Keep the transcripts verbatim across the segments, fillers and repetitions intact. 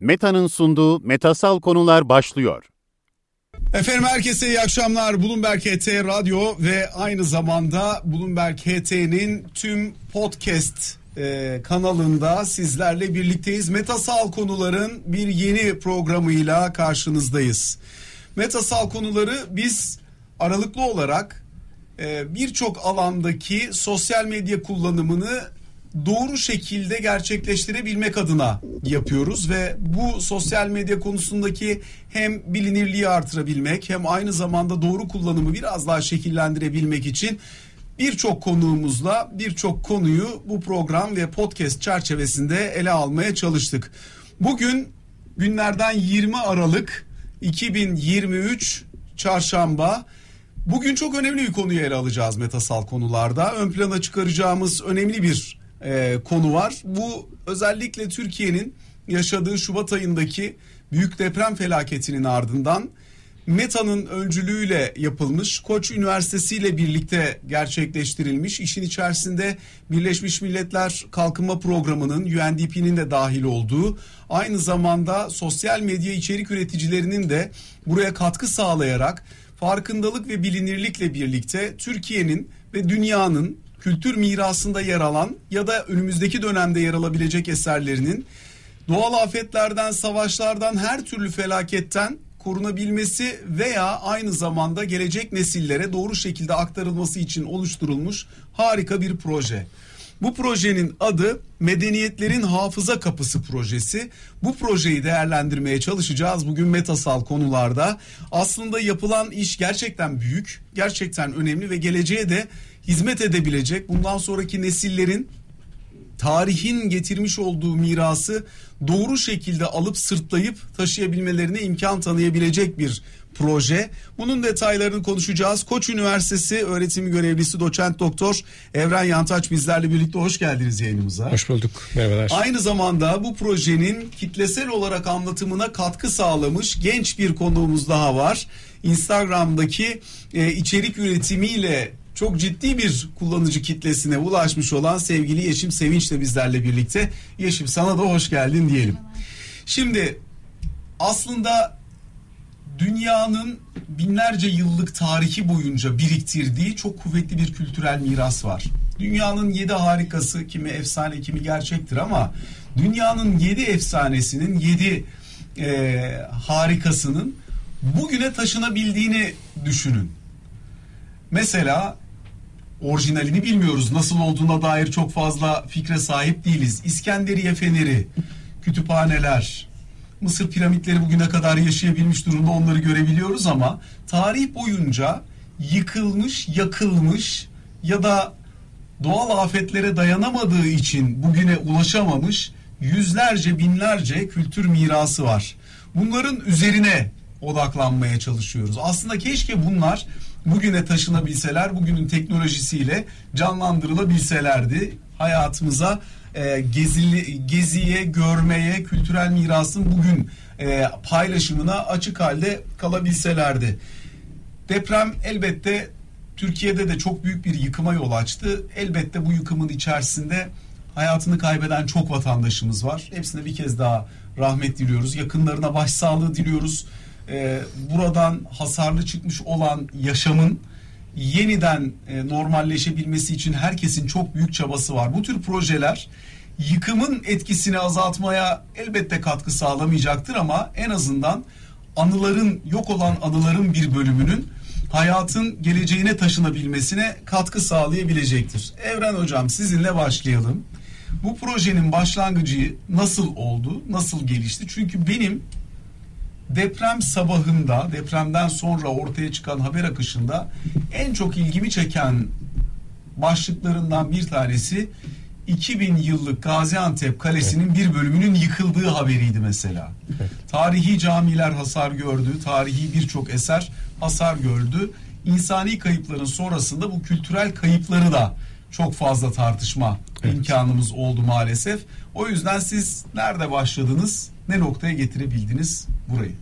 Meta'nın sunduğu Metasal Konular başlıyor. Efendim herkese iyi akşamlar. Bloomberg H T Radyo ve aynı zamanda Bloomberg H T'nin tüm podcast e, kanalında sizlerle birlikteyiz. Metasal Konular'ın bir yeni programıyla karşınızdayız. Metasal Konular'ı biz aralıklı olarak e, birçok alandaki sosyal medya kullanımını doğru şekilde gerçekleştirebilmek adına yapıyoruz ve bu sosyal medya konusundaki hem bilinirliği artırabilmek hem aynı zamanda doğru kullanımı biraz daha şekillendirebilmek için birçok konuğumuzla birçok konuyu bu program ve podcast çerçevesinde ele almaya çalıştık. Bugün günlerden yirmi Aralık iki bin yirmi üç Çarşamba. Bugün çok önemli bir konuyu ele alacağız Metasal Konular'da. Ön plana çıkaracağımız önemli bir Ee, konu var. Bu özellikle Türkiye'nin yaşadığı Şubat ayındaki büyük deprem felaketinin ardından Meta'nın öncülüğüyle yapılmış, Koç Üniversitesi ile birlikte gerçekleştirilmiş, işin içerisinde Birleşmiş Milletler Kalkınma Programı'nın, U N D P'nin de dahil olduğu, aynı zamanda sosyal medya içerik üreticilerinin de buraya katkı sağlayarak farkındalık ve bilinirlikle birlikte Türkiye'nin ve dünyanın kültür mirasında yer alan ya da önümüzdeki dönemde yer alabilecek eserlerinin doğal afetlerden, savaşlardan, her türlü felaketten korunabilmesi veya aynı zamanda gelecek nesillere doğru şekilde aktarılması için oluşturulmuş harika bir proje. Bu projenin adı Medeniyetlerin Hafıza Kapısı Projesi. Bu projeyi değerlendirmeye çalışacağız bugün Metasal Konular'da. Aslında yapılan iş gerçekten büyük, gerçekten önemli ve geleceğe de hizmet edebilecek, bundan sonraki nesillerin tarihin getirmiş olduğu mirası doğru şekilde alıp sırtlayıp taşıyabilmelerine imkan tanıyabilecek bir proje. Bunun detaylarını konuşacağız. Koç Üniversitesi öğretim görevlisi doçent doktor Evren Yantaç bizlerle birlikte. Hoş geldiniz yayınımıza. Hoş bulduk. Merhabalar. Aynı zamanda bu projenin kitlesel olarak anlatımına katkı sağlamış genç bir konuğumuz daha var. Instagram'daki e, içerik üretimiyle çok ciddi bir kullanıcı kitlesine ulaşmış olan sevgili Yeşim Sevinç de bizlerle birlikte. Yeşim, sana da hoş geldin diyelim. Şimdi aslında dünyanın binlerce yıllık tarihi boyunca biriktirdiği çok kuvvetli bir kültürel miras var. Dünyanın yedi harikası, kimi efsane kimi gerçektir ama dünyanın yedi efsanesinin, yedi e, harikasının bugüne taşınabildiğini düşünün. Mesela orijinalini bilmiyoruz. Nasıl olduğuna dair çok fazla fikre sahip değiliz. İskenderiye feneri, kütüphaneler, Mısır piramitleri bugüne kadar yaşayabilmiş durumda, onları görebiliyoruz ama tarih boyunca yıkılmış, yakılmış ya da doğal afetlere dayanamadığı için bugüne ulaşamamış yüzlerce, binlerce kültür mirası var. Bunların üzerine odaklanmaya çalışıyoruz. Aslında keşke bunlar bugüne taşınabilseler, bugünün teknolojisiyle canlandırılabilselerdi. Hayatımıza e, gezili, geziye, görmeye, kültürel mirasın bugün e, paylaşımına açık halde kalabilselerdi. Deprem elbette Türkiye'de de çok büyük bir yıkıma yol açtı. Elbette bu yıkımın içerisinde hayatını kaybeden çok vatandaşımız var. Hepsine bir kez daha rahmet diliyoruz. Yakınlarına başsağlığı diliyoruz. Buradan hasarlı çıkmış olan yaşamın yeniden normalleşebilmesi için herkesin çok büyük çabası var. Bu tür projeler yıkımın etkisini azaltmaya elbette katkı sağlamayacaktır ama en azından anıların, yok olan anıların bir bölümünün hayatın geleceğine taşınabilmesine katkı sağlayabilecektir. Evren Hocam, sizinle başlayalım. Bu projenin başlangıcı nasıl oldu, nasıl gelişti? Çünkü benim deprem sabahında, depremden sonra ortaya çıkan haber akışında en çok ilgimi çeken başlıklarından bir tanesi iki bin yıllık Gaziantep Kalesi'nin bir bölümünün yıkıldığı haberiydi mesela. Tarihi camiler hasar gördü, tarihi birçok eser hasar gördü. İnsani kayıpların sonrasında bu kültürel kayıpları da çok fazla tartışma evet. imkanımız oldu maalesef. O yüzden siz nerede başladınız? Ne noktaya getirebildiniz burayı?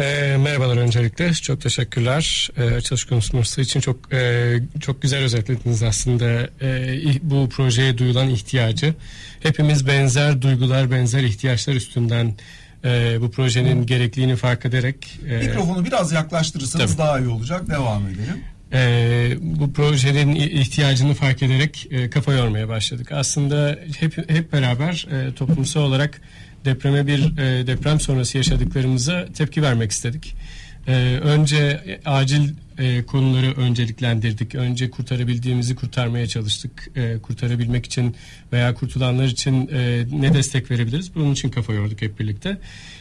E, merhabalar öncelikle. Çok teşekkürler. E, açılış konuşması için çok e, çok güzel özetlediniz aslında e, bu projeye duyulan ihtiyacı. Hepimiz benzer duygular, benzer ihtiyaçlar üstünden e, bu projenin gerekliliğini fark ederek... E, Mikrofonu biraz yaklaştırırsanız tabii daha iyi olacak. Devam edelim. E, bu projenin ihtiyacını fark ederek e, kafa yormaya başladık. Aslında hep hep beraber e, toplumsal olarak depreme bir e, deprem sonrası yaşadıklarımıza tepki vermek istedik. E, önce acil e, konuları önceliklendirdik. Önce kurtarabildiğimizi kurtarmaya çalıştık. E, kurtarabilmek için veya kurtulanlar için e, ne destek verebiliriz? Bunun için kafa yorduk hep birlikte.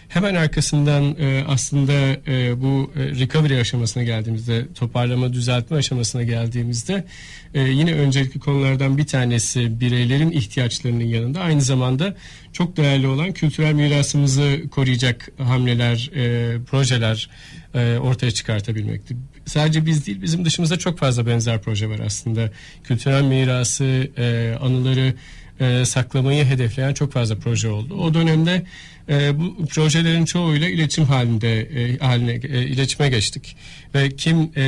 Hemen arkasından e, aslında e, bu recovery aşamasına geldiğimizde, toparlama, düzeltme aşamasına geldiğimizde e, yine öncelikli konulardan bir tanesi bireylerin ihtiyaçlarının yanında aynı zamanda çok değerli olan kültürel mirasımızı koruyacak hamleler, e, projeler e, ortaya çıkartabilmekti. Sadece biz değil, bizim dışımızda çok fazla benzer proje var aslında. Kültürel mirası, e, anıları e, saklamayı hedefleyen çok fazla proje oldu. O dönemde E, bu projelerin çoğuyla iletişim halinde e, haline e, iletişime geçtik ve kim e,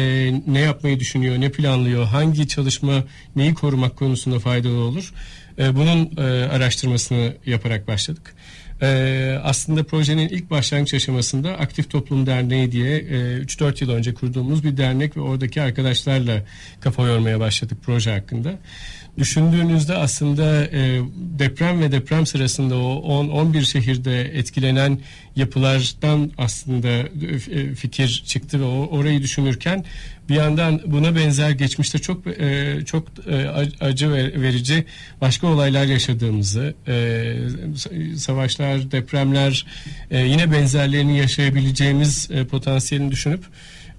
ne yapmayı düşünüyor, ne planlıyor, hangi çalışma neyi korumak konusunda faydalı olur, e, bunun e, araştırmasını yaparak başladık. E, aslında projenin ilk başlangıç aşamasında Aktif Toplum Derneği diye e, üç dört yıl önce kurduğumuz bir dernek ve oradaki arkadaşlarla kafa yormaya başladık proje hakkında. Düşündüğünüzde aslında e, deprem ve deprem sırasında o on on bir şehirde etkilenen yapılardan aslında e, fikir çıktı ve o, orayı düşünürken bir yandan buna benzer geçmişte çok e, çok e, acı verici başka olaylar yaşadığımızı, e, savaşlar, depremler, e, yine benzerlerini yaşayabileceğimiz e, potansiyelini düşünüp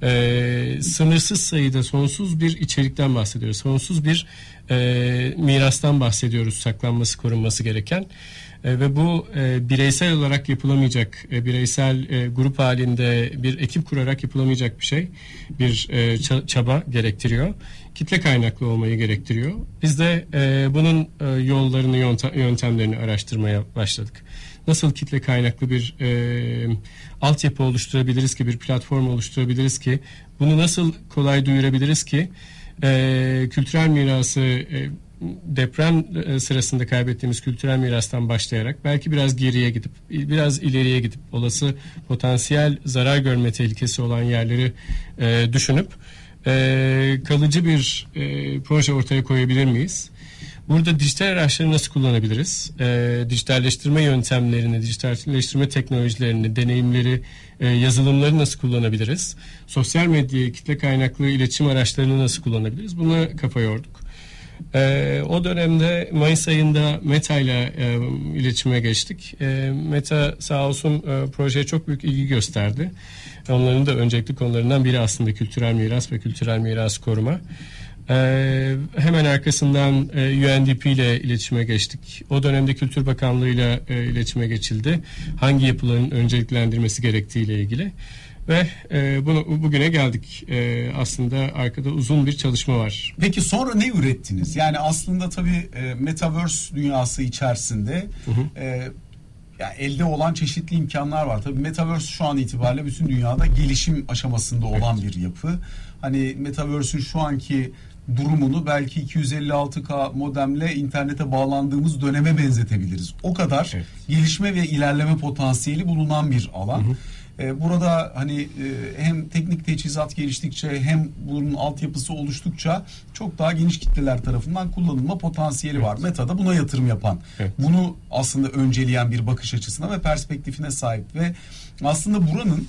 Ee, sınırsız sayıda sonsuz bir içerikten bahsediyoruz. Sonsuz bir e, mirastan bahsediyoruz, saklanması, korunması gereken. E, ve bu e, bireysel olarak yapılamayacak, e, bireysel e, grup halinde bir ekip kurarak yapılamayacak bir şey. Bir e, çaba gerektiriyor. Kitle kaynaklı olmayı gerektiriyor. Biz de e, bunun e, yollarını, yöntemlerini araştırmaya başladık. Nasıl kitle kaynaklı bir e, altyapı oluşturabiliriz ki, bir platform oluşturabiliriz ki, bunu nasıl kolay duyurabiliriz ki, e, kültürel mirası, e, deprem sırasında kaybettiğimiz kültürel mirastan başlayarak belki biraz geriye gidip, biraz ileriye gidip, olası potansiyel zarar görme tehlikesi olan yerleri e, düşünüp e, kalıcı bir e, proje ortaya koyabilir miyiz? Burada dijital araçları nasıl kullanabiliriz? E, dijitalleştirme yöntemlerini, dijitalleştirme teknolojilerini, deneyimleri, e, yazılımları nasıl kullanabiliriz? Sosyal medyayı, kitle kaynaklı iletişim araçlarını nasıl kullanabiliriz? Buna kafa yorduk. E, o dönemde Mayıs ayında Meta ile e, iletişime geçtik. E, Meta sağ olsun e, projeye çok büyük ilgi gösterdi. Onların da öncelikli konularından biri aslında kültürel miras ve kültürel mirası koruma. Ee, hemen arkasından e, U N D P ile iletişime geçtik. O dönemde Kültür Bakanlığı ile iletişime geçildi. Hangi yapıların önceliklendirmesi gerektiği ile ilgili. Ve e, bunu bugüne geldik. E, aslında arkada uzun bir çalışma var. Peki sonra ne ürettiniz? Yani aslında tabii e, Metaverse dünyası içerisinde... Hı hı. E, Yani elde olan çeşitli imkanlar var. Tabii Metaverse şu an itibariyle bütün dünyada gelişim aşamasında olan bir yapı. Hani Metaverse'ün şu anki durumunu belki iki yüz elli altı K modemle internete bağlandığımız döneme benzetebiliriz. O kadar evet, gelişme ve ilerleme potansiyeli bulunan bir alan. Hı hı. Burada hani hem teknik teçhizat geliştikçe hem bunun altyapısı oluştukça çok daha geniş kitleler tarafından kullanılma potansiyeli evet var. Meta'da buna yatırım yapan, evet, bunu aslında önceleyen bir bakış açısına ve perspektifine sahip ve aslında buranın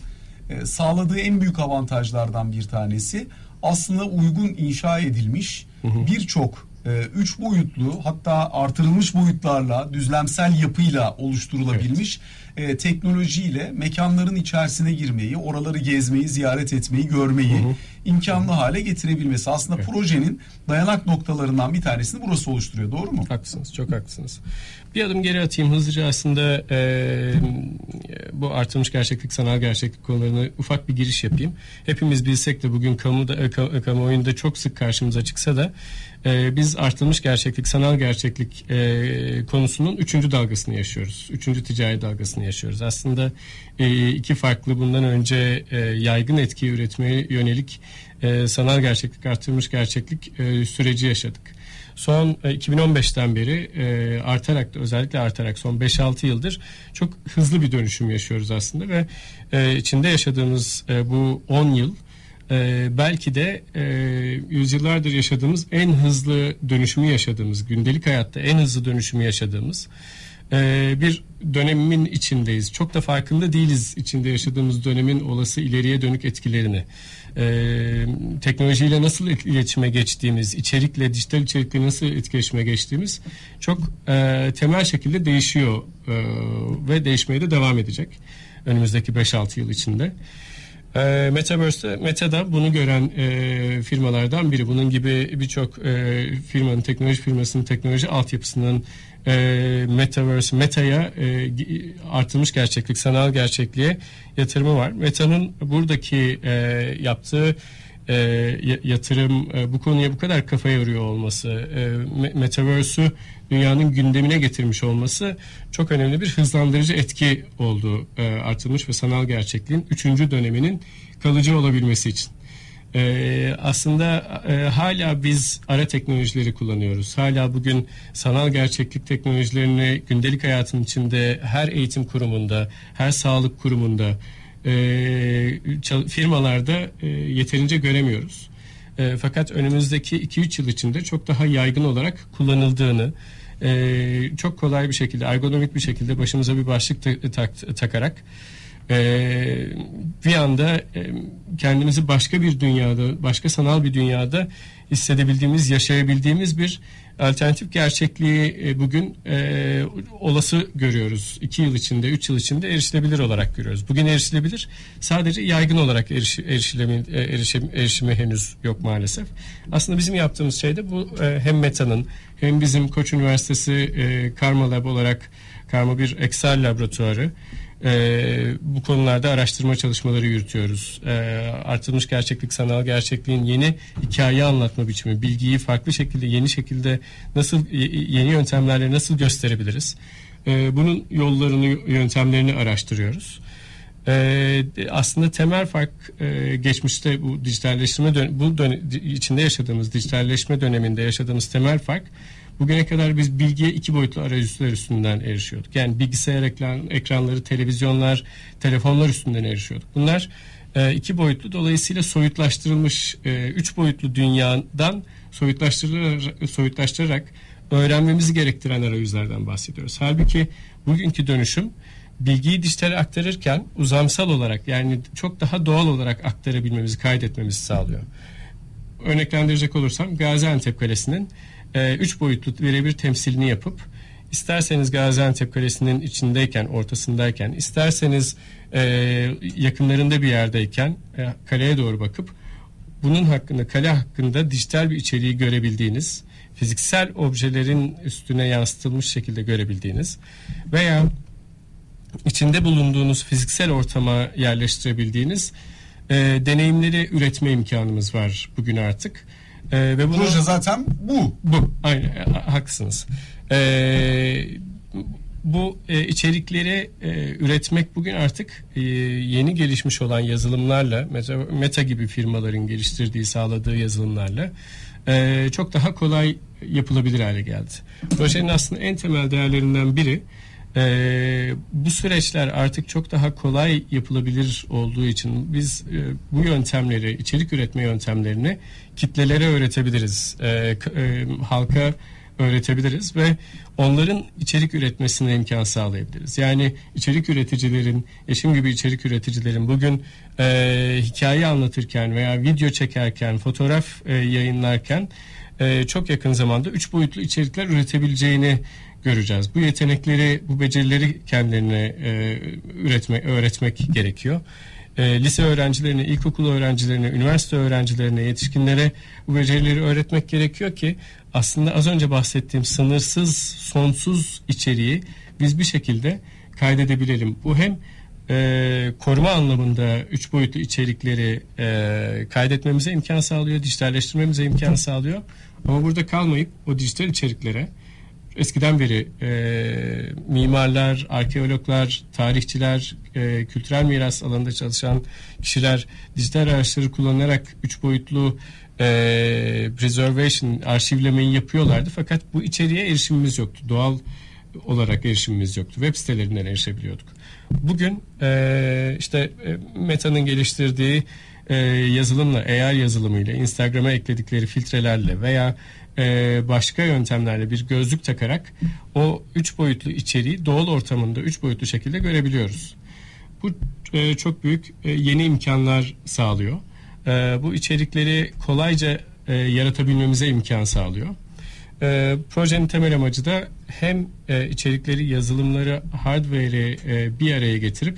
sağladığı en büyük avantajlardan bir tanesi aslında uygun inşa edilmiş birçok üç boyutlu, hatta artırılmış boyutlarla, düzlemsel yapıyla oluşturulabilmiş evet, e, teknolojiyle mekanların içerisine girmeyi, oraları gezmeyi, ziyaret etmeyi, görmeyi, hı hı, imkanlı hale getirebilmesi. Aslında evet. projenin dayanak noktalarından bir tanesini burası oluşturuyor. Doğru mu? Haklısınız. Çok haklısınız. Bir adım geri atayım hızlıca aslında e, bu artırılmış gerçeklik, sanal gerçeklik konularına ufak bir giriş yapayım. Hepimiz bilsek de bugün kamuda, kamu, kamuoyunda çok sık karşımıza çıksa da e, biz artırılmış gerçeklik, sanal gerçeklik e, konusunun üçüncü dalgasını yaşıyoruz. Üçüncü ticari dalgasını yaşıyoruz. Aslında e, iki farklı bundan önce e, yaygın etki üretmeye yönelik e, sanal gerçeklik, artırılmış gerçeklik e, süreci yaşadık. Son iki bin on beşten beri e, artarak da özellikle artarak son beş altı yıldır çok hızlı bir dönüşüm yaşıyoruz aslında ve e, içinde yaşadığımız e, bu on yıl e, belki de e, yüzyıllardır yaşadığımız en hızlı dönüşümü yaşadığımız, gündelik hayatta en hızlı dönüşümü yaşadığımız e, bir dönemin içindeyiz. Çok da farkında değiliz içinde yaşadığımız dönemin olası ileriye dönük etkilerini. Ee, teknolojiyle nasıl iletişime geçtiğimiz, içerikle, dijital içerikle nasıl etkileşime geçtiğimiz çok e, temel şekilde değişiyor e, ve değişmeye de devam edecek önümüzdeki beş altı yıl içinde. E, Metaverse'de, Meta'da bunu gören e, firmalardan biri. Bunun gibi birçok e, firmanın, teknoloji firmasının, teknoloji altyapısının E, Metaverse, Meta'ya e, artırılmış gerçeklik, sanal gerçekliğe yatırımı var. Meta'nın buradaki e, yaptığı e, yatırım, e, bu konuya bu kadar kafa yoruyor olması, e, Metaverse'ü dünyanın gündemine getirmiş olması çok önemli bir hızlandırıcı etki oldu. E, artırılmış ve sanal gerçekliğin üçüncü döneminin kalıcı olabilmesi için. Ee, aslında e, hala biz ara teknolojileri kullanıyoruz. Hala bugün sanal gerçeklik teknolojilerini gündelik hayatın içinde her eğitim kurumunda, her sağlık kurumunda, e, firmalarda e, yeterince göremiyoruz. E, fakat önümüzdeki iki üç yıl içinde çok daha yaygın olarak kullanıldığını, e, çok kolay bir şekilde, ergonomik bir şekilde başımıza bir başlık ta- tak- takarak Ee, bir anda e, kendimizi başka bir dünyada, başka sanal bir dünyada hissedebildiğimiz, yaşayabildiğimiz bir alternatif gerçekliği e, bugün e, olası görüyoruz. İki yıl içinde, üç yıl içinde erişilebilir olarak görüyoruz. Bugün erişilebilir, sadece yaygın olarak eriş, erişileme, erişim, erişime henüz yok maalesef. Aslında bizim yaptığımız şey de bu. E, hem Meta'nın hem bizim Koç Üniversitesi e, KARMA Lab olarak, KARMA bir Ekser Laboratuvarı, Ee, bu konularda araştırma çalışmaları yürütüyoruz. Ee, artırılmış gerçeklik, sanal gerçekliğin yeni hikaye anlatma biçimi, bilgiyi farklı şekilde, yeni şekilde nasıl, yeni yöntemlerle nasıl gösterebiliriz? Ee, bunun yollarını, yöntemlerini araştırıyoruz. Ee, aslında temel fark e, geçmişte bu dijitalleşme dön- bu dön- içinde yaşadığımız dijitalleşme döneminde yaşadığımız temel fark, bugüne kadar biz bilgiye iki boyutlu arayüzler üstünden erişiyorduk. Yani bilgisayar ekran, ekranları, televizyonlar, telefonlar üstünden erişiyorduk. Bunlar e, iki boyutlu, dolayısıyla soyutlaştırılmış e, üç boyutlu dünyadan soyutlaştırılarak, soyutlaştırarak öğrenmemizi gerektiren arayüzlerden bahsediyoruz. Halbuki bugünkü dönüşüm bilgiyi dijitale aktarırken uzamsal olarak, yani çok daha doğal olarak aktarabilmemizi, kaydetmemizi sağlıyor. Örneklendirecek olursam Gaziantep Kalesi'nin üç boyutlu birebir temsilini yapıp, isterseniz Gaziantep Kalesi'nin içindeyken, ortasındayken, isterseniz e, yakınlarında bir yerdeyken e, kaleye doğru bakıp bunun hakkında, kale hakkında dijital bir içeriği görebildiğiniz, fiziksel objelerin üstüne yansıtılmış şekilde görebildiğiniz veya içinde bulunduğunuz fiziksel ortama yerleştirebildiğiniz e, deneyimleri üretme imkanımız var bugün artık. Ee, ve bunu, proje zaten bu. Bu. Aynen, haklısınız. Ee, bu e, içerikleri e, üretmek bugün artık e, yeni gelişmiş olan yazılımlarla, Meta, Meta gibi firmaların geliştirdiği, sağladığı yazılımlarla e, çok daha kolay yapılabilir hale geldi. Projenin aslında en temel değerlerinden biri, Ee, bu süreçler artık çok daha kolay yapılabilir olduğu için biz e, bu yöntemleri, içerik üretme yöntemlerini kitlelere öğretebiliriz, e, e, halka öğretebiliriz ve onların içerik üretmesine imkan sağlayabiliriz. Yani içerik üreticilerin, Yeşim gibi içerik üreticilerin bugün e, hikaye anlatırken veya video çekerken, fotoğraf e, yayınlarken e, çok yakın zamanda üç boyutlu içerikler üretebileceğini göreceğiz. Bu yetenekleri, bu becerileri kendilerine e, üretmek, öğretmek gerekiyor. e, lise öğrencilerine, ilkokul öğrencilerine, üniversite öğrencilerine, yetişkinlere bu becerileri öğretmek gerekiyor ki aslında az önce bahsettiğim sınırsız, sonsuz içeriği biz bir şekilde kaydedebilelim. Bu hem e, koruma anlamında üç boyutlu içerikleri e, kaydetmemize imkan sağlıyor, dijitalleştirmemize imkan sağlıyor. Ama burada kalmayıp o dijital içeriklere eskiden beri e, mimarlar, arkeologlar, tarihçiler, e, kültürel miras alanında çalışan kişiler dijital araçları kullanarak üç boyutlu e, preservation, arşivlemeyi yapıyorlardı. Fakat bu içeriğe erişimimiz yoktu. Doğal olarak erişimimiz yoktu. Web sitelerinden erişebiliyorduk. Bugün e, işte e, Meta'nın geliştirdiği e, yazılımla, A I yazılımıyla, Instagram'a ekledikleri filtrelerle veya Ee, başka yöntemlerle bir gözlük takarak o üç boyutlu içeriği doğal ortamında üç boyutlu şekilde görebiliyoruz. Bu e, çok büyük e, yeni imkanlar sağlıyor. E, bu içerikleri kolayca e, yaratabilmemize imkan sağlıyor. E, projenin temel amacı da hem e, içerikleri, yazılımları, hardware'i e, bir araya getirip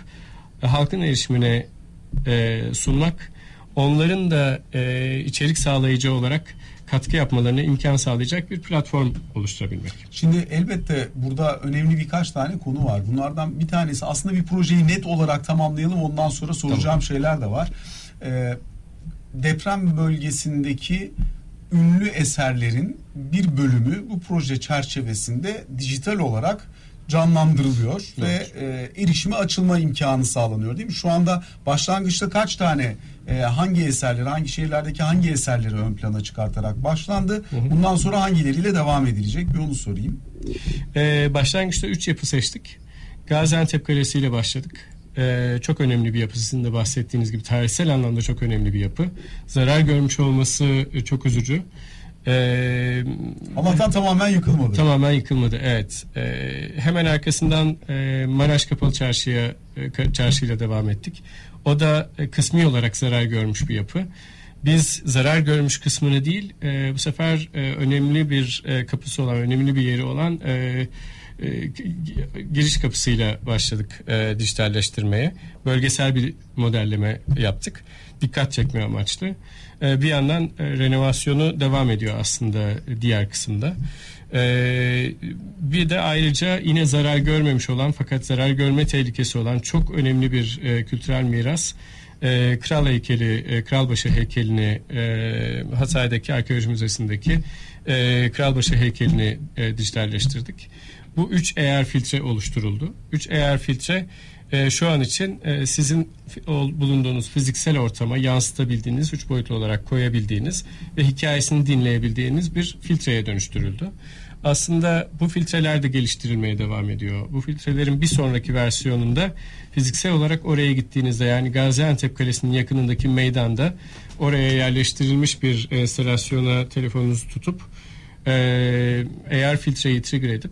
e, halkın erişimine e, sunmak, onların da e, içerik sağlayıcı olarak katkı yapmalarına imkan sağlayacak bir platform oluşturabilmek. Şimdi elbette burada önemli birkaç tane konu var. Bunlardan bir tanesi aslında bir projeyi net olarak tamamlayalım. Ondan sonra soracağım tamam. şeyler de var. Ee, deprem bölgesindeki ünlü eserlerin bir bölümü bu proje çerçevesinde dijital olarak canlandırılıyor evet. ve e, erişime açılma imkanı sağlanıyor değil mi? Şu anda başlangıçta kaç tane e, hangi eserleri, hangi şehirlerdeki hangi eserleri ön plana çıkartarak başlandı? Hı hı. Bundan sonra hangileriyle devam edilecek? Bir onu sorayım. Ee, başlangıçta üç yapı seçtik. Gaziantep Kalesi ile başladık. Ee, çok önemli bir yapı. Sizin de bahsettiğiniz gibi tarihsel anlamda çok önemli bir yapı. Zarar görmüş olması çok üzücü. Ee, Allah'tan tamamen yıkılmadı. Tamamen yıkılmadı, evet. Ee, hemen arkasından e, Maraş Kapalı Çarşı'ya e, çarşıyla devam ettik. O da e, kısmi olarak zarar görmüş bir yapı. Biz zarar görmüş kısmını değil, e, bu sefer e, önemli bir e, kapısı olan, önemli bir yeri olan e, e, giriş kapısıyla başladık e, dijitalleştirmeye. Bölgesel bir modelleme yaptık. Dikkat çekme amaçlı. Bir yandan renovasyonu devam ediyor aslında diğer kısımda. Bir de ayrıca yine zarar görmemiş olan fakat zarar görme tehlikesi olan çok önemli bir kültürel miras. Kral heykeli, Kralbaşı heykelini Hatay'daki Arkeoloji Müzesi'ndeki Kralbaşı heykelini dijitalleştirdik. Bu üç E R filtre oluşturuldu. üç E R filtre Ee, şu an için e, sizin bulunduğunuz fiziksel ortama yansıtabildiğiniz, üç boyutlu olarak koyabildiğiniz ve hikayesini dinleyebildiğiniz bir filtreye dönüştürüldü. Aslında bu filtreler de geliştirilmeye devam ediyor. Bu filtrelerin bir sonraki versiyonunda fiziksel olarak oraya gittiğinizde, yani Gaziantep Kalesi'nin yakınındaki meydanda oraya yerleştirilmiş bir enstalasyona telefonunuzu tutup eğer filtreyi trigger edip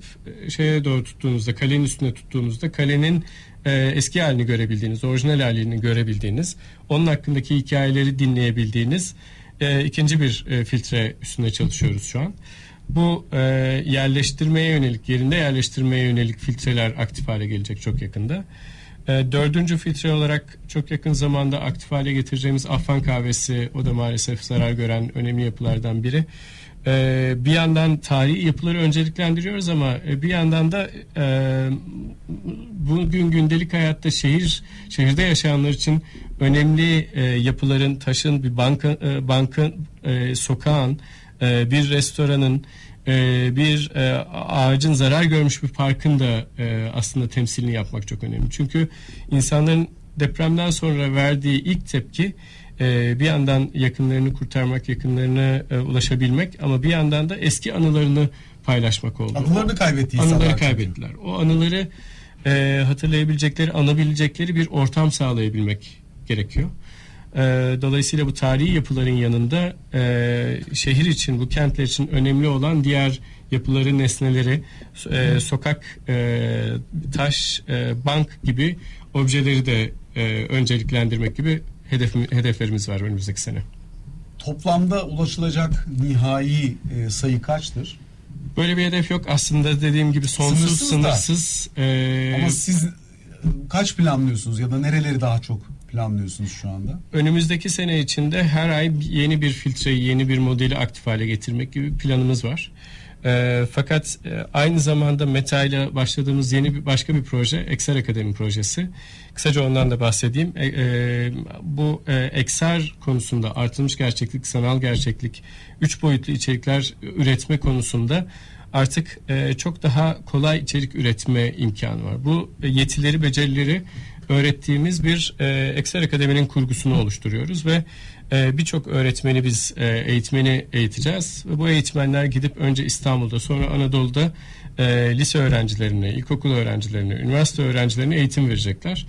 şeye doğru tuttuğunuzda, kalenin üstüne tuttuğunuzda kalenin e, eski halini görebildiğiniz, orijinal halini görebildiğiniz, onun hakkındaki hikayeleri dinleyebildiğiniz e, ikinci bir e, filtre üstüne çalışıyoruz şu an. Bu e, yerleştirmeye yönelik, yerinde yerleştirmeye yönelik filtreler aktif hale gelecek çok yakında. E, dördüncü filtre olarak çok yakın zamanda aktif hale getireceğimiz Afan kahvesi, o da maalesef zarar gören önemli yapılardan biri. Bir yandan tarihi yapıları önceliklendiriyoruz ama bir yandan da bugün gündelik hayatta şehir şehirde yaşayanlar için önemli yapıların, taşın, bir banka, banka sokağın, bir restoranın, bir ağacın zarar görmüş bir parkın da aslında temsilini yapmak çok önemli. Çünkü insanların depremden sonra verdiği ilk tepki bir yandan yakınlarını kurtarmak, yakınlarına ulaşabilmek ama bir yandan da eski anılarını paylaşmak oldu. Anılarını kaybetti insanlar. Anıları kaybettiler. O anıları hatırlayabilecekleri, anabilecekleri bir ortam sağlayabilmek gerekiyor. Dolayısıyla bu tarihi yapıların yanında şehir için, bu kentler için önemli olan diğer yapıları, nesneleri, sokak, taş, bank gibi objeleri de önceliklendirmek gibi Hedef, hedeflerimiz var önümüzdeki sene. Toplamda ulaşılacak nihai e, sayı kaçtır? Böyle bir hedef yok. Aslında dediğim gibi sonsuz, sınırsız. sınırsız e... Ama siz kaç planlıyorsunuz ya da nereleri daha çok? planlıyorsunuz şu anda? Önümüzdeki sene içinde her ay yeni bir filtreyi, yeni bir modeli aktif hale getirmek gibi bir planımız var. E, fakat e, aynı zamanda Meta ile başladığımız yeni bir başka bir proje, Ekser Akademi projesi. Kısaca ondan da bahsedeyim. E, e, bu e, Ekser konusunda artırılmış gerçeklik, sanal gerçeklik, üç boyutlu içerikler üretme konusunda artık e, çok daha kolay içerik üretme imkanı var. Bu e, yetileri, becerileri öğrettiğimiz bir e, Ekser Akademi'nin kurgusunu oluşturuyoruz ve e, birçok öğretmeni biz e, eğitmeni eğiteceğiz. Ve bu eğitmenler gidip önce İstanbul'da, sonra Anadolu'da e, lise öğrencilerine, ilkokul öğrencilerine, üniversite öğrencilerine eğitim verecekler.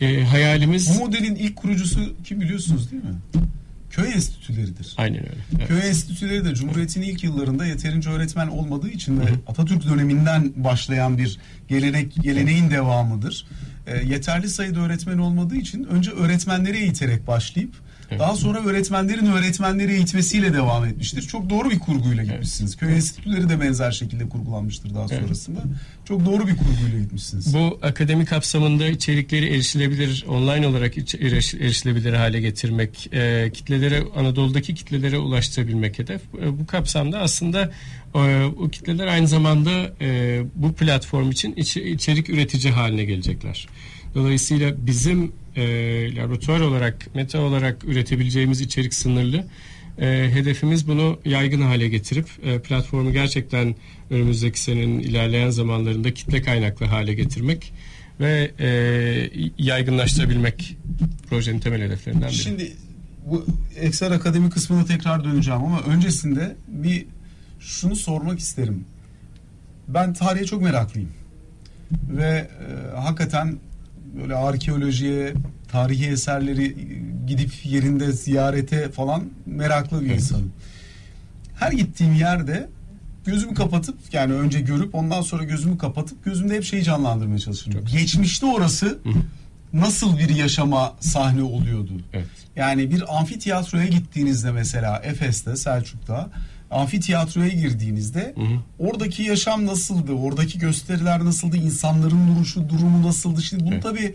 E, hayalimiz... Bu modelin ilk kurucusu kim biliyorsunuz değil mi? Köy enstitüleridir. Aynen öyle. Evet. Köy enstitüleri de Cumhuriyet'in ilk yıllarında yeterince öğretmen olmadığı için de Atatürk döneminden başlayan bir gelenek, geleneğin devamıdır. E, yeterli sayıda öğretmen olmadığı için önce öğretmenleri eğiterek başlayıp daha sonra öğretmenlerin öğretmenleri eğitmesiyle devam etmiştir. Çok doğru bir kurguyla gitmişsiniz. Köy enstitüleri de benzer şekilde kurgulanmıştır daha sonrasında. Çok doğru bir kurguyla gitmişsiniz. Bu akademi kapsamında içerikleri erişilebilir, online olarak erişilebilir hale getirmek, e, kitlelere, Anadolu'daki kitlelere ulaştırabilmek hedef. Bu kapsamda aslında e, o kitleler aynı zamanda e, bu platform için iç, içerik üretici haline gelecekler. Dolayısıyla bizim E, laboratuvar olarak, meta olarak üretebileceğimiz içerik sınırlı. E, hedefimiz bunu yaygın hale getirip e, platformu gerçekten önümüzdeki senenin ilerleyen zamanlarında kitle kaynaklı hale getirmek ve e, yaygınlaştırabilmek projenin temel hedeflerinden biri. Şimdi bu Ekser Akademi kısmına tekrar döneceğim ama öncesinde bir şunu sormak isterim. Ben tarihe çok meraklıyım ve e, hakikaten böyle arkeolojiye, tarihi eserleri gidip yerinde ziyarete falan meraklı bir insanım. Her gittiğim yerde gözümü kapatıp, yani önce görüp ondan sonra gözümü kapatıp gözümde hep şeyi canlandırmaya çalışıyorum. Çok geçmişte orası nasıl bir yaşama sahne oluyordu? Evet. Yani bir amfiteyatroya gittiğinizde mesela Efes'te, Selçuk'ta amfiteyatroya girdiğinizde hı hı. oradaki yaşam nasıldı? Oradaki gösteriler nasıldı? İnsanların duruşu, durumu nasıldı? Şimdi bunu evet. tabii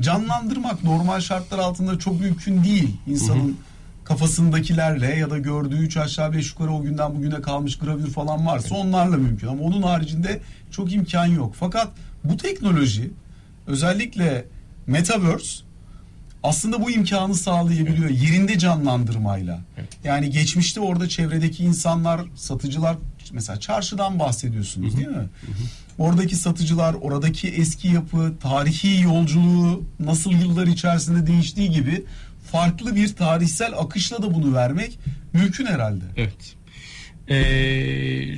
canlandırmak normal şartlar altında çok mümkün değil. İnsanın hı hı. kafasındakilerle ya da gördüğü üç aşağı beş yukarı o günden bugüne kalmış gravür falan varsa evet. onlarla mümkün. Ama onun haricinde çok imkan yok. Fakat bu teknoloji, özellikle Metaverse, aslında bu imkanı sağlayabiliyor evet. yerinde canlandırmayla. Evet. Yani geçmişte orada çevredeki insanlar, satıcılar, mesela çarşıdan bahsediyorsunuz hı-hı. değil mi? Hı-hı. Oradaki satıcılar, oradaki eski yapı, tarihi yolculuğu nasıl yıllar içerisinde değiştiği gibi farklı bir tarihsel akışla da bunu vermek mümkün herhalde. Evet. Ee,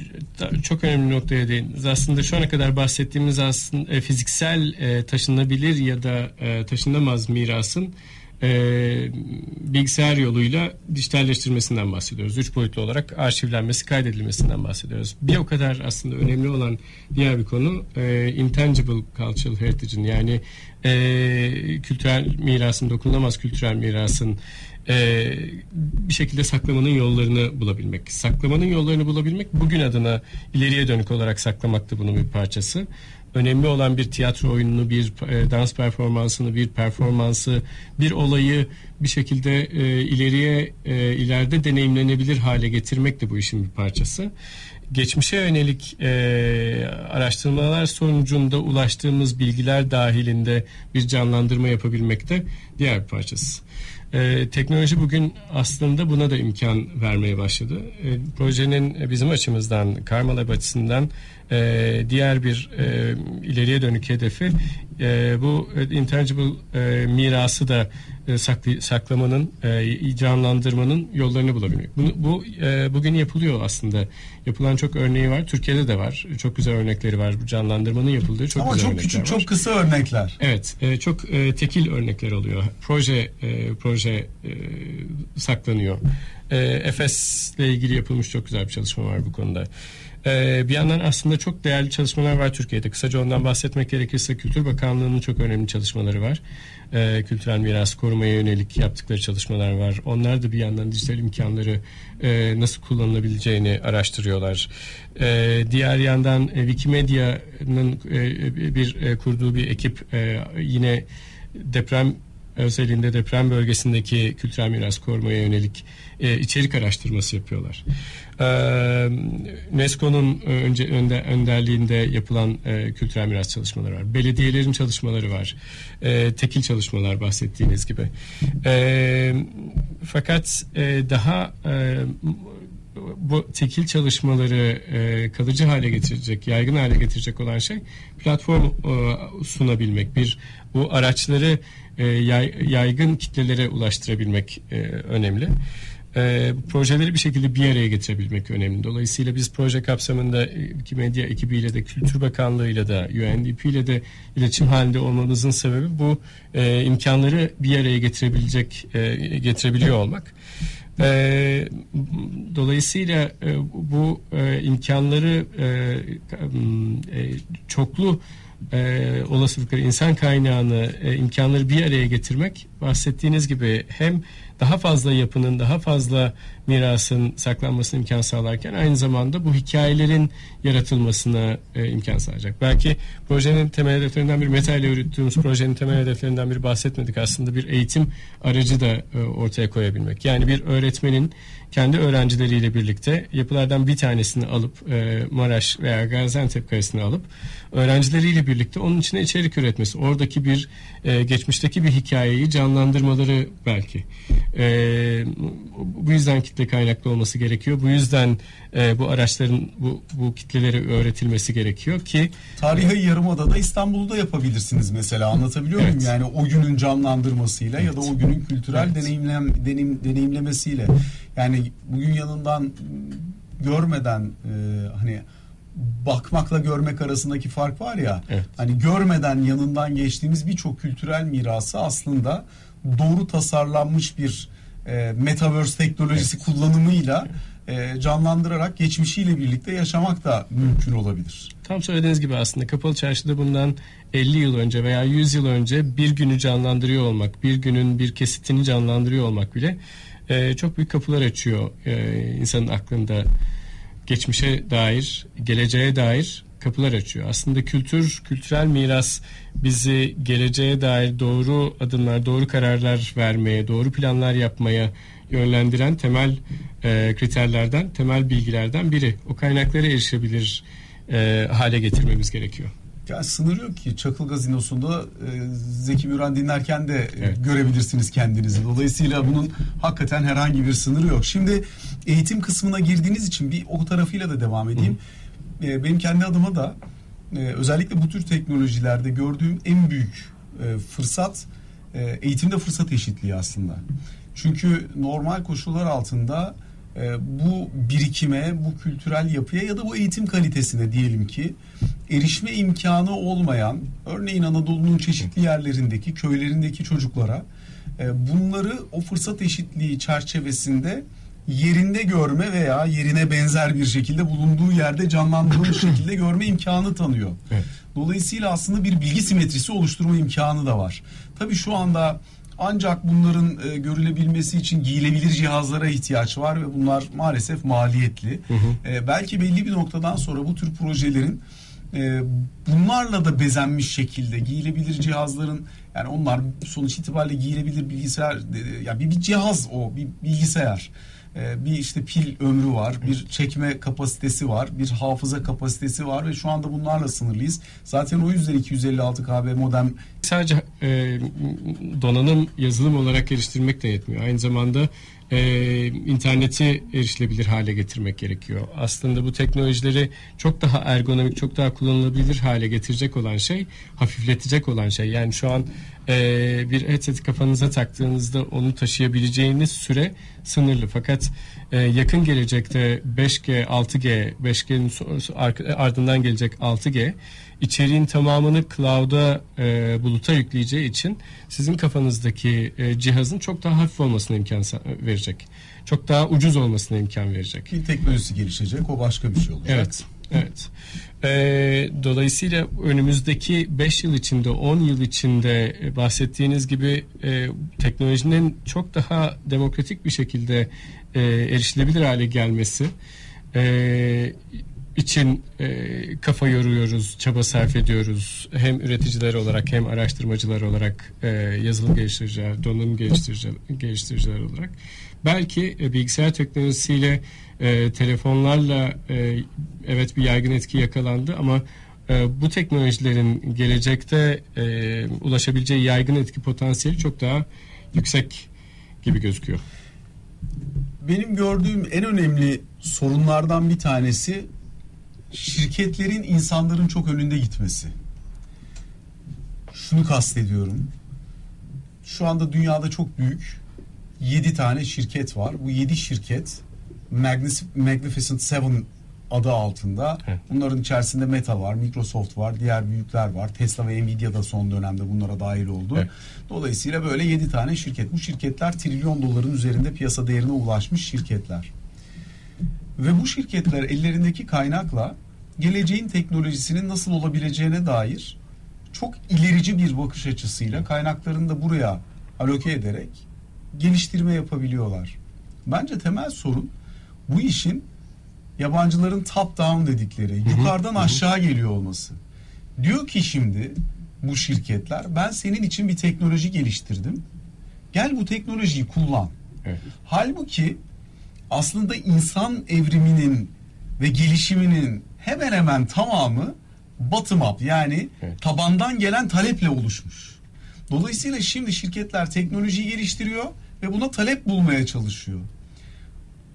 çok önemli noktaya değindiniz. Aslında şu ana kadar bahsettiğimiz aslında e, fiziksel e, taşınabilir ya da e, taşınamaz mirasın e, bilgisayar yoluyla dijitalleştirmesinden bahsediyoruz. Üç boyutlu olarak arşivlenmesi, kaydedilmesinden bahsediyoruz. Bir o kadar aslında önemli olan diğer bir konu e, intangible cultural heritage'in, yani e, kültürel mirasın, dokunulmaz kültürel mirasın Ee, bir şekilde saklamanın yollarını bulabilmek. Saklamanın yollarını bulabilmek, bugün adına ileriye dönük olarak saklamak da bunun bir parçası. Önemli olan bir tiyatro oyununu, bir e, dans performansını, bir performansı, bir olayı bir şekilde e, ileriye, e, ileride deneyimlenebilir hale getirmek de bu işin bir parçası. Geçmişe yönelik e, araştırmalar sonucunda ulaştığımız bilgiler dahilinde bir canlandırma yapabilmek de diğer bir parçası. Ee, teknoloji bugün aslında buna da imkan vermeye başladı. Ee, projenin bizim açımızdan, KARMA Lab açısından e, diğer bir e, ileriye dönük hedefi e, bu intangible e, mirası da e, saklı, saklamanın, e, canlandırmanın yollarını bulabilmek. Bunu, bu e, bugün yapılıyor aslında. Yapılan çok örneği var. Türkiye'de de var. Çok güzel örnekleri var. Bu canlandırmanın yapıldığı çok Ama güzel çok örnekler küçük, var. Ama çok küçük, çok kısa örnekler. Evet. E, çok e, tekil örnekler oluyor. Proje e, proje e, saklanıyor. E, Efes'le ilgili yapılmış çok güzel bir çalışma var bu konuda. E, bir yandan aslında çok değerli çalışmalar var Türkiye'de. Kısaca ondan bahsetmek gerekirse Kültür Bakanlığı'nın çok önemli çalışmaları var. E, kültürel miras korumaya yönelik yaptıkları çalışmalar var. Onlar da bir yandan dijital imkanları e, nasıl kullanılabileceğini araştırıyorlar. E, diğer yandan e, Wikimedia'nın e, bir e, kurduğu bir ekip e, yine deprem özelinde deprem bölgesindeki kültürel miras korumaya yönelik e, içerik araştırması yapıyorlar. E, UNESCO'nun önce önde, önderliğinde yapılan e, kültürel miras çalışmaları var. Belediyelerin çalışmaları var. E, tekil çalışmalar bahsettiğiniz gibi. E, fakat e, daha e, bu tekil çalışmaları e, kalıcı hale getirecek, yaygın hale getirecek olan şey platform e, sunabilmek, bir bu araçları e, yay, yaygın kitlelere ulaştırabilmek e, önemli. E, projeleri bir şekilde bir araya getirebilmek önemli. Dolayısıyla biz proje kapsamında Wikimedia ekibiyle de, Kültür Bakanlığı ile de, U N D P ile de iletişim halinde olmamızın sebebi bu e, imkanları bir araya getirebilecek, e, getirebiliyor olmak. E, dolayısıyla e, bu e, imkanları e, e, çoklu e, olasılıkları, insan kaynağını, e, imkanları bir araya getirmek, bahsettiğiniz gibi hem daha fazla yapının, daha fazla mirasın saklanmasına imkan sağlarken aynı zamanda bu hikayelerin yaratılmasına e, imkan sağlayacak. Belki projenin temel hedeflerinden bir, Meta ile yürüttüğümüz projenin temel hedeflerinden biri bahsetmedik. Aslında bir eğitim aracı da e, ortaya koyabilmek. Yani bir öğretmenin kendi öğrencileriyle birlikte yapılardan bir tanesini alıp e, Maraş veya Gaziantep Kalesi'ni alıp öğrencileriyle birlikte onun içine içerik üretmesi. Oradaki bir e, geçmişteki bir hikayeyi canlandırmaları belki. Ee, bu yüzden kitle kaynaklı olması gerekiyor. Bu yüzden e, bu araçların bu, bu kitlelere öğretilmesi gerekiyor ki tarihi yarımadada İstanbul'da yapabilirsiniz mesela, anlatabiliyor muyum? Evet. Yani o günün canlandırmasıyla, evet, ya da o günün kültürel, evet, deneyimlem, deneyim, deneyimlemesiyle. Yani bugün yanından görmeden e, hani bakmakla görmek arasındaki fark var ya, evet, hani görmeden yanından geçtiğimiz birçok kültürel mirası aslında doğru tasarlanmış bir e, metaverse teknolojisi, evet, kullanımıyla e, canlandırarak geçmişiyle birlikte yaşamak da mümkün olabilir. Tam söylediğiniz gibi aslında Kapalı Çarşı'da bundan elli yıl önce veya yüz yıl önce bir günü canlandırıyor olmak, bir günün bir kesitini canlandırıyor olmak bile e, çok büyük kapılar açıyor e, insanın aklında, geçmişe dair, geleceğe dair kapılar açıyor. Aslında kültür, kültürel miras bizi geleceğe dair doğru adımlar, doğru kararlar vermeye, doğru planlar yapmaya yönlendiren temel e, kriterlerden, temel bilgilerden biri. O kaynaklara erişebilir e, hale getirmemiz gerekiyor. Ya sınır yok ki. Çakıl Gazinosu'nda e, Zeki Müren dinlerken de, evet, görebilirsiniz kendinizi. Dolayısıyla bunun hakikaten herhangi bir sınırı yok. Şimdi eğitim kısmına girdiğiniz için bir o tarafıyla da devam edeyim. Hı. Benim kendi adıma da özellikle bu tür teknolojilerde gördüğüm en büyük fırsat eğitimde fırsat eşitliği aslında. Çünkü normal koşullar altında bu birikime, bu kültürel yapıya ya da bu eğitim kalitesine diyelim ki erişme imkanı olmayan, örneğin Anadolu'nun çeşitli yerlerindeki, köylerindeki çocuklara bunları o fırsat eşitliği çerçevesinde yerinde görme veya yerine benzer bir şekilde bulunduğu yerde canlandırılmış şekilde görme imkanı tanıyor. Evet. Dolayısıyla aslında bir bilgi simetrisi oluşturma imkanı da var. Tabii şu anda ancak bunların e, görülebilmesi için giyilebilir cihazlara ihtiyaç var ve bunlar maalesef maliyetli. Hı hı. E, belki belli bir noktadan sonra bu tür projelerin e, bunlarla da bezenmiş şekilde giyilebilir cihazların, yani onlar sonuç itibariyle giyilebilir bilgisayar, e, ya bir, bir cihaz o, bir bilgisayar. Bir işte pil ömrü var, bir çekme kapasitesi var, bir hafıza kapasitesi var ve şu anda bunlarla sınırlıyız. Zaten o yüzden iki yüz elli altı kilobit modem. Sadece e, donanım, yazılım olarak geliştirmek de yetmiyor. Aynı zamanda e, interneti erişilebilir hale getirmek gerekiyor. Aslında bu teknolojileri çok daha ergonomik, çok daha kullanılabilir hale getirecek olan şey, hafifletecek olan şey. Yani şu an e, bir headset kafanıza taktığınızda onu taşıyabileceğiniz süre sınırlı. Fakat e, yakın gelecekte beş G, altı G, beş G'nin ardından gelecek altı G içeriğin tamamını cloud'a, e, buluta yükleyeceği için sizin kafanızdaki e, cihazın çok daha hafif olmasına imkan verecek. Çok daha ucuz olmasına imkan verecek. Bir teknolojisi gelişecek, o başka bir şey olacak. Evet. Evet. E, dolayısıyla önümüzdeki beş yıl içinde, on yıl içinde bahsettiğiniz gibi e, teknolojinin çok daha demokratik bir şekilde e, erişilebilir hale gelmesi, e, için e, kafa yoruyoruz, çaba sarf ediyoruz. Hem üreticiler olarak hem araştırmacılar olarak e, yazılım geliştiriciler, donanım geliştiriciler, geliştiriciler olarak. Belki e, bilgisayar teknolojisiyle e, telefonlarla e, evet bir yaygın etki yakalandı ama e, bu teknolojilerin gelecekte e, ulaşabileceği yaygın etki potansiyeli çok daha yüksek gibi gözüküyor. Benim gördüğüm en önemli sorunlardan bir tanesi şirketlerin insanların çok önünde gitmesi. Şunu kastediyorum. Şu anda dünyada çok büyük yedi tane şirket var. Bu yedi şirket Magnificent Seven adı altında. Bunların içerisinde Meta var, Microsoft var, diğer büyükler var. Tesla ve Nvidia da son dönemde bunlara dahil oldu. Evet. Dolayısıyla böyle yedi tane şirket. Bu şirketler trilyon doların üzerinde piyasa değerine ulaşmış şirketler. Ve bu şirketler ellerindeki kaynakla geleceğin teknolojisinin nasıl olabileceğine dair çok ilerici bir bakış açısıyla kaynaklarını da buraya aloke ederek geliştirme yapabiliyorlar. Bence temel sorun bu işin yabancıların top down dedikleri, hı hı, yukarıdan hı hı. aşağı geliyor olması. Diyor ki şimdi bu şirketler, ben senin için bir teknoloji geliştirdim. Gel bu teknolojiyi kullan. Evet. Halbuki aslında insan evriminin ve gelişiminin hemen hemen tamamı bottom up, yani evet. tabandan gelen taleple oluşmuş. Dolayısıyla şimdi şirketler teknolojiyi geliştiriyor ve buna talep bulmaya çalışıyor.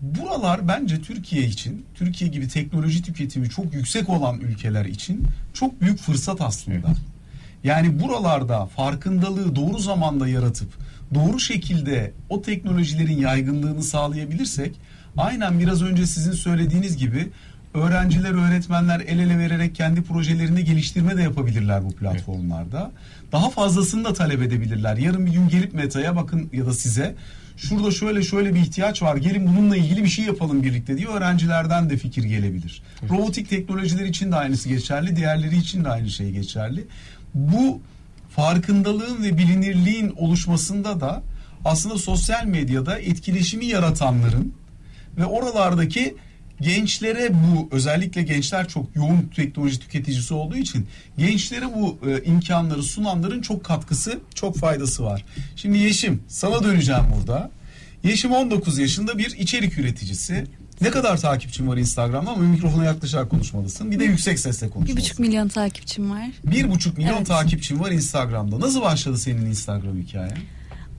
Buralar bence Türkiye için, Türkiye gibi teknoloji tüketimi çok yüksek olan ülkeler için çok büyük fırsat aslında. Evet. Yani buralarda farkındalığı doğru zamanda yaratıp doğru şekilde o teknolojilerin yaygınlığını sağlayabilirsek, aynen biraz önce sizin söylediğiniz gibi öğrenciler, öğretmenler el ele vererek kendi projelerini geliştirme de yapabilirler bu platformlarda. Daha fazlasını da talep edebilirler. Yarın bir gün gelip Meta'ya bakın ya da size, şurada şöyle şöyle bir ihtiyaç var, gelin bununla ilgili bir şey yapalım birlikte diye öğrencilerden de fikir gelebilir. Evet. Robotik teknolojiler için de aynısı geçerli, diğerleri için de aynı şey geçerli. Bu farkındalığın ve bilinirliğin oluşmasında da aslında sosyal medyada etkileşimi yaratanların ve oralardaki gençlere bu, özellikle gençler çok yoğun teknoloji tüketicisi olduğu için gençlere bu e, imkanları sunanların çok katkısı, çok faydası var. Şimdi Yeşim, sana döneceğim burada. Yeşim on dokuz yaşında bir içerik üreticisi. Ne kadar takipçim var Instagram'da, ama mikrofona yaklaşarak konuşmalısın. Bir de yüksek sesle konuşmalısın. bir buçuk milyon takipçim var. bir buçuk milyon evet. takipçim var Instagram'da. Nasıl başladı senin Instagram hikayen?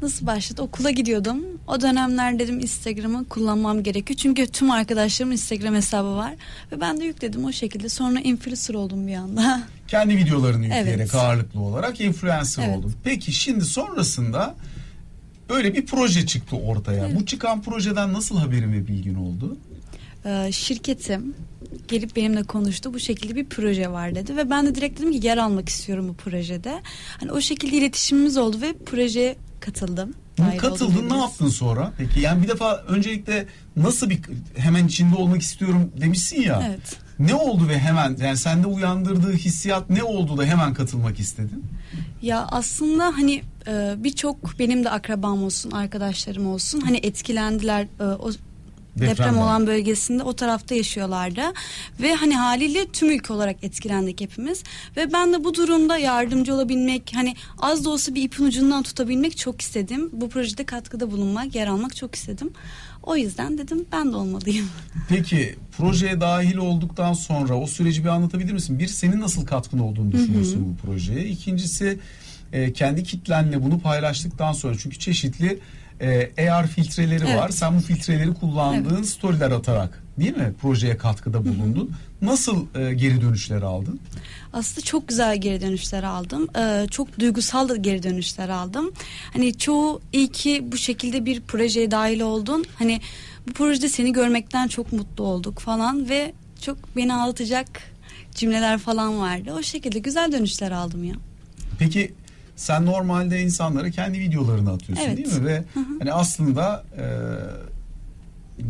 Nasıl başladı? Okula gidiyordum. O dönemler dedim Instagram'ı kullanmam gerekiyor. Çünkü tüm arkadaşlarımın Instagram hesabı var. Ve ben de yükledim o şekilde. Sonra influencer oldum bir anda. Kendi videolarını yükleyerek evet. ağırlıklı olarak influencer evet. oldum. Peki şimdi sonrasında böyle bir proje çıktı ortaya. Evet. Bu çıkan projeden nasıl haberin ve bilgin oldu? Ee, şirketim gelip benimle konuştu. Bu şekilde bir proje var dedi. Ve ben de direkt dedim ki yer almak istiyorum bu projede. Hani o şekilde iletişimimiz oldu ve projeye katıldım. Hayır, katıldın, ne yaptın sonra? Peki yani bir defa öncelikle nasıl bir hemen içinde olmak istiyorum demişsin ya. Evet. Ne oldu ve hemen, yani sende uyandırdığı hissiyat ne oldu da hemen katılmak istedin? Ya aslında hani birçok benim de akrabam olsun, arkadaşlarım olsun hani etkilendiler o Deprem, deprem olan bölgesinde, o tarafta yaşıyorlardı ve hani haliyle tüm ülke olarak etkilendik hepimiz ve ben de bu durumda yardımcı olabilmek, hani az da olsa bir ipin ucundan tutabilmek çok istedim. Bu projede katkıda bulunmak, yer almak çok istedim. O yüzden dedim ben de olmalıyım. Peki projeye dahil olduktan sonra o süreci bir anlatabilir misin? Bir, senin nasıl katkın olduğunu düşünüyorsun Hı-hı. bu projeye? İkincisi kendi kitlenle bunu paylaştıktan sonra, çünkü çeşitli A R filtreleri evet. var. Sen bu filtreleri kullandığın evet. storyler atarak, değil mi, projeye katkıda bulundun. Hı hı. Nasıl e, geri dönüşler aldın? Aslında çok güzel geri dönüşler aldım. Ee, çok duygusal da geri dönüşler aldım. Hani çoğu iyi ki bu şekilde bir projeye dahil oldun. Hani bu projede seni görmekten çok mutlu olduk falan ve çok beni ağlatacak cümleler falan vardı. O şekilde güzel dönüşler aldım ya. Peki sen normalde insanlara kendi videolarını atıyorsun evet. değil mi? Ve hı hı. hani aslında e,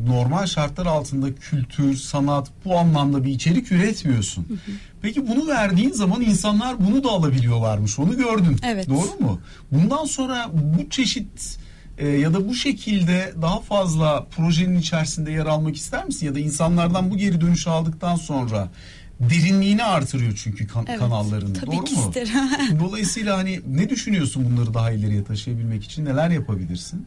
normal şartlar altında kültür, sanat, bu anlamda bir içerik üretmiyorsun. Hı hı. Peki bunu verdiğin zaman insanlar bunu da alabiliyorlarmış. Onu gördün. Evet. Doğru mu? Bundan sonra bu çeşit e, ya da bu şekilde daha fazla projenin içerisinde yer almak ister misin? Ya da insanlardan bu geri dönüşü aldıktan sonra derinliğini artırıyor çünkü kan- evet, kanalların. Tabii doğru ki mu? İsterim. Dolayısıyla hani ne düşünüyorsun bunları daha ileriye taşıyabilmek için? Neler yapabilirsin?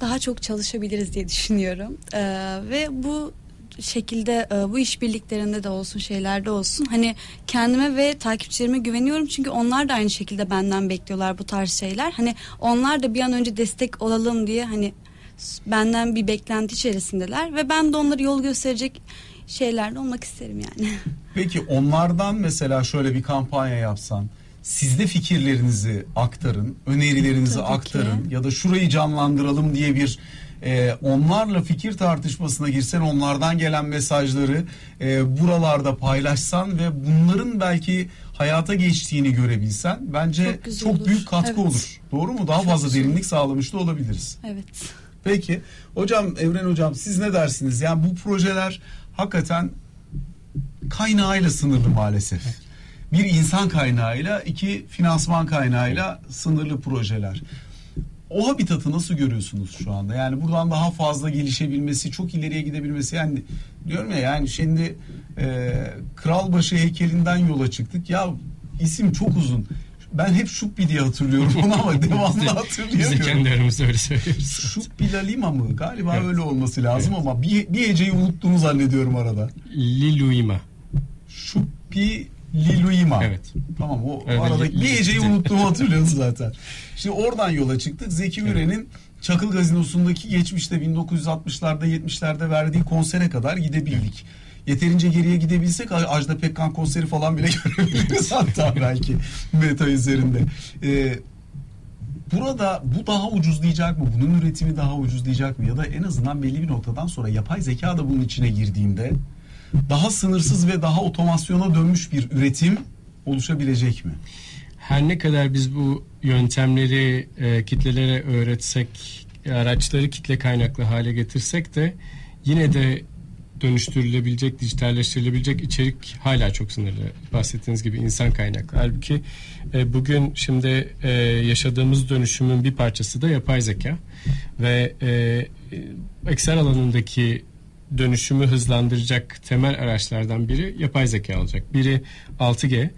Daha çok çalışabiliriz diye düşünüyorum. Ee, ve bu şekilde bu işbirliklerinde de olsun, şeylerde olsun, hani kendime ve takipçilerime güveniyorum çünkü onlar da aynı şekilde benden bekliyorlar bu tarz şeyler. Hani onlar da bir an önce destek olalım diye hani benden bir beklenti içerisindeler ve ben de onlara yol gösterecek şeylerde olmak isterim yani. Peki onlardan mesela şöyle bir kampanya yapsan, siz de fikirlerinizi aktarın, önerilerinizi tabii aktarın ki, ya da şurayı canlandıralım diye bir Ee, onlarla fikir tartışmasına girsen, onlardan gelen mesajları e, buralarda paylaşsan ve bunların belki hayata geçtiğini görebilsen bence çok, çok büyük katkı evet olur. Doğru mu? Daha çok fazla güzel derinlik sağlamış da olabiliriz. Evet. Peki. Hocam, Evren Hocam, siz ne dersiniz? Yani bu projeler hakikaten kaynağıyla sınırlı maalesef. Bir insan kaynağıyla, iki finansman kaynağıyla sınırlı projeler. O habitatı nasıl görüyorsunuz şu anda? Yani buradan daha fazla gelişebilmesi, çok ileriye gidebilmesi. Yani diyorum ya, yani şimdi e, Kralbaşı heykelinden yola çıktık. Ya isim çok uzun. Ben hep Şubbi diye hatırlıyorum onu ama devamlı hatırlıyorum. Biz de kendi aramızda öyle söylüyoruz. Şubbi Lalima mı? Galiba evet, öyle olması lazım evet, ama bir, bir heceyi unuttuğunu zannediyorum arada. Liluima. Şubbi Liluima. Evet. Tamam, o evet, aradaki bir heceyi unuttuğumu hatırlıyoruz zaten. Şimdi oradan yola çıktık. Zeki Müren'in evet, Çakıl Gazinosu'ndaki geçmişte bin dokuz yüz altmışlarda yetmişlerde verdiği konsere kadar gidebildik. Evet. Yeterince geriye gidebilsek Ajda Pekkan konseri falan bile görebiliriz hatta belki Meta üzerinde. Ee, burada bu daha ucuzlayacak mı? Bunun üretimi daha ucuzlayacak mı? Ya da en azından belli bir noktadan sonra yapay zeka da bunun içine girdiğinde daha sınırsız ve daha otomasyona dönmüş bir üretim oluşabilecek mi? Her ne kadar biz bu yöntemleri e, kitlelere öğretsek, araçları kitle kaynaklı hale getirsek de yine de dönüştürülebilecek, dijitalleştirilebilecek içerik hala çok sınırlı. Bahsettiğiniz gibi insan kaynaklı. Halbuki e, bugün şimdi e, yaşadığımız dönüşümün bir parçası da yapay zeka ve e, ekser alanındaki dönüşümü hızlandıracak temel araçlardan biri yapay zeka olacak. Biri altı G, e,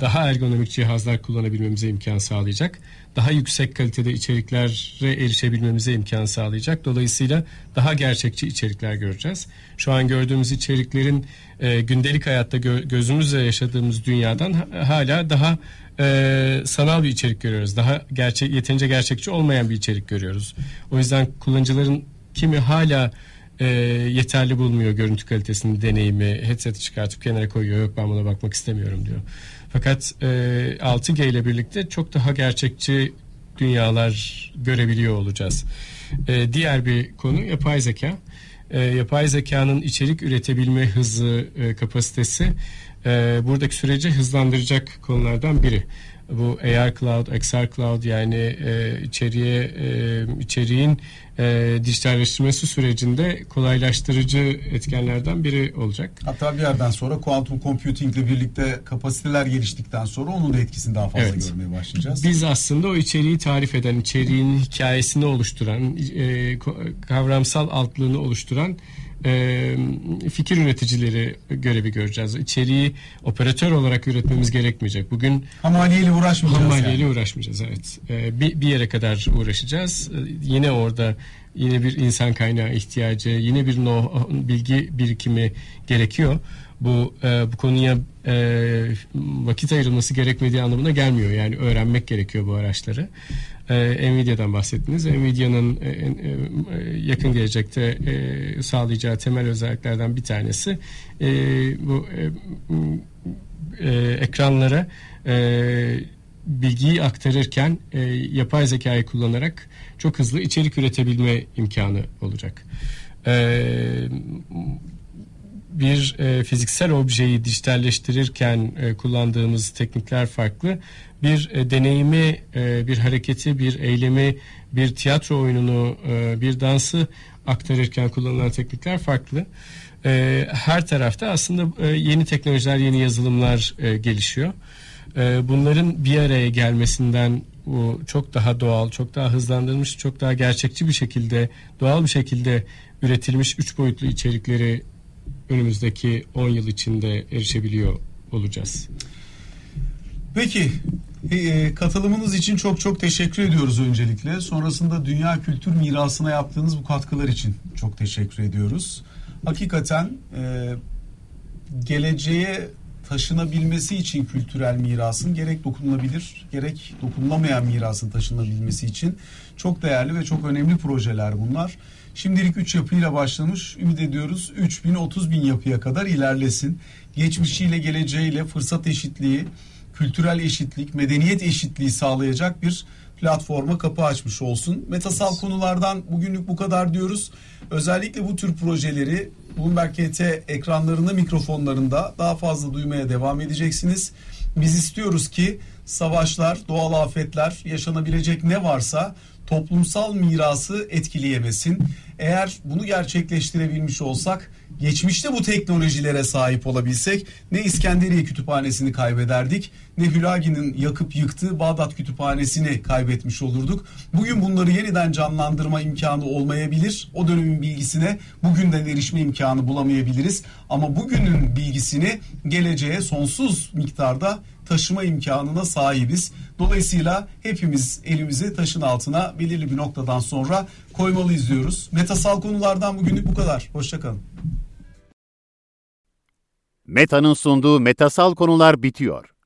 daha ergonomik cihazlar kullanabilmemize imkan sağlayacak. Daha yüksek kalitede içeriklere erişebilmemize imkan sağlayacak. Dolayısıyla daha gerçekçi içerikler göreceğiz. Şu an gördüğümüz içeriklerin e, gündelik hayatta gö- gözümüzle yaşadığımız dünyadan h- hala daha Ee, sanal bir içerik görüyoruz. Daha gerçek, yeterince gerçekçi olmayan bir içerik görüyoruz. O yüzden kullanıcıların kimi hala e, yeterli bulmuyor görüntü kalitesini, deneyimi, headset'i çıkartıp kenara koyuyor. Yok, ben buna bakmak istemiyorum diyor. Fakat e, altı G ile birlikte çok daha gerçekçi dünyalar görebiliyor olacağız. E, diğer bir konu yapay zeka. E, yapay zekanın içerik üretebilme hızı, e, kapasitesi buradaki süreci hızlandıracak konulardan biri. Bu A R Cloud, X R Cloud, yani içeriğe içeriğin dijitalleştirmesi sürecinde kolaylaştırıcı etkenlerden biri olacak. Hatta bir yerden sonra kuantum computing ile birlikte kapasiteler geliştikten sonra onun da etkisini daha fazla evet, görmeye başlayacağız. Biz aslında o içeriği tarif eden, içeriğin hikayesini oluşturan, kavramsal altlığını oluşturan fikir üreticileri görevi göreceğiz. İçeriği operatör olarak üretmemiz gerekmeyecek. Bugün hamaliyle uğraşmayacağız. Hamaliyle yani uğraşmayacağız evet. Bir, bir yere kadar uğraşacağız. Yine orada yine bir insan kaynağı ihtiyacı, yine bir no, bilgi birikimi gerekiyor. Bu bu konuya vakit ayrılması gerekmediği anlamına gelmiyor. Yani öğrenmek gerekiyor bu araçları. Nvidia'dan bahsettiniz. Nvidia'nın yakın gelecekte sağlayacağı temel özelliklerden bir tanesi bu ekranlara bilgiyi aktarırken yapay zekayı kullanarak çok hızlı içerik üretebilme imkanı olacak. Bir fiziksel objeyi dijitalleştirirken kullandığımız teknikler farklı. Bir deneyimi, bir hareketi, bir eylemi, bir tiyatro oyununu, bir dansı aktarırken kullanılan teknikler farklı. Her tarafta aslında yeni teknolojiler, yeni yazılımlar gelişiyor. Bunların bir araya gelmesinden bu çok daha doğal, çok daha hızlandırılmış, çok daha gerçekçi bir şekilde, doğal bir şekilde üretilmiş üç boyutlu içerikleri önümüzdeki on yıl içinde erişebiliyor olacağız. Peki, e, katılımınız için çok çok teşekkür ediyoruz öncelikle. Sonrasında dünya kültür mirasına yaptığınız bu katkılar için çok teşekkür ediyoruz. Hakikaten e, geleceğe taşınabilmesi için kültürel mirasın, gerek dokunulabilir gerek dokunulamayan mirasın taşınabilmesi için çok değerli ve çok önemli projeler bunlar. Şimdilik üç yapıyla başlamış. Ümit ediyoruz üç bin otuz bin yapıya kadar ilerlesin. Geçmişiyle geleceğiyle fırsat eşitliği, kültürel eşitlik, medeniyet eşitliği sağlayacak bir platforma kapı açmış olsun. Metasal konulardan bugünlük bu kadar diyoruz. Özellikle bu tür projeleri Bloomberg H T ekranlarında, mikrofonlarında daha fazla duymaya devam edeceksiniz. Biz istiyoruz ki savaşlar, doğal afetler, yaşanabilecek ne varsa toplumsal mirası etkileyemesin. Eğer bunu gerçekleştirebilmiş olsak, geçmişte bu teknolojilere sahip olabilsek, ne İskenderiye Kütüphanesi'ni kaybederdik, ne Hülagü'nün yakıp yıktığı Bağdat Kütüphanesi'ni kaybetmiş olurduk. Bugün bunları yeniden canlandırma imkanı olmayabilir. O dönemin bilgisine bugünden erişme imkanı bulamayabiliriz. Ama bugünün bilgisini geleceğe sonsuz miktarda taşıma imkanına sahibiz. Dolayısıyla hepimiz elimizi taşın altına belirli bir noktadan sonra koymalıyız diyoruz. Metasal konulardan bugünlük bu kadar. Hoşçakalın. Meta'nın sunduğu Metasal Konular bitiyor.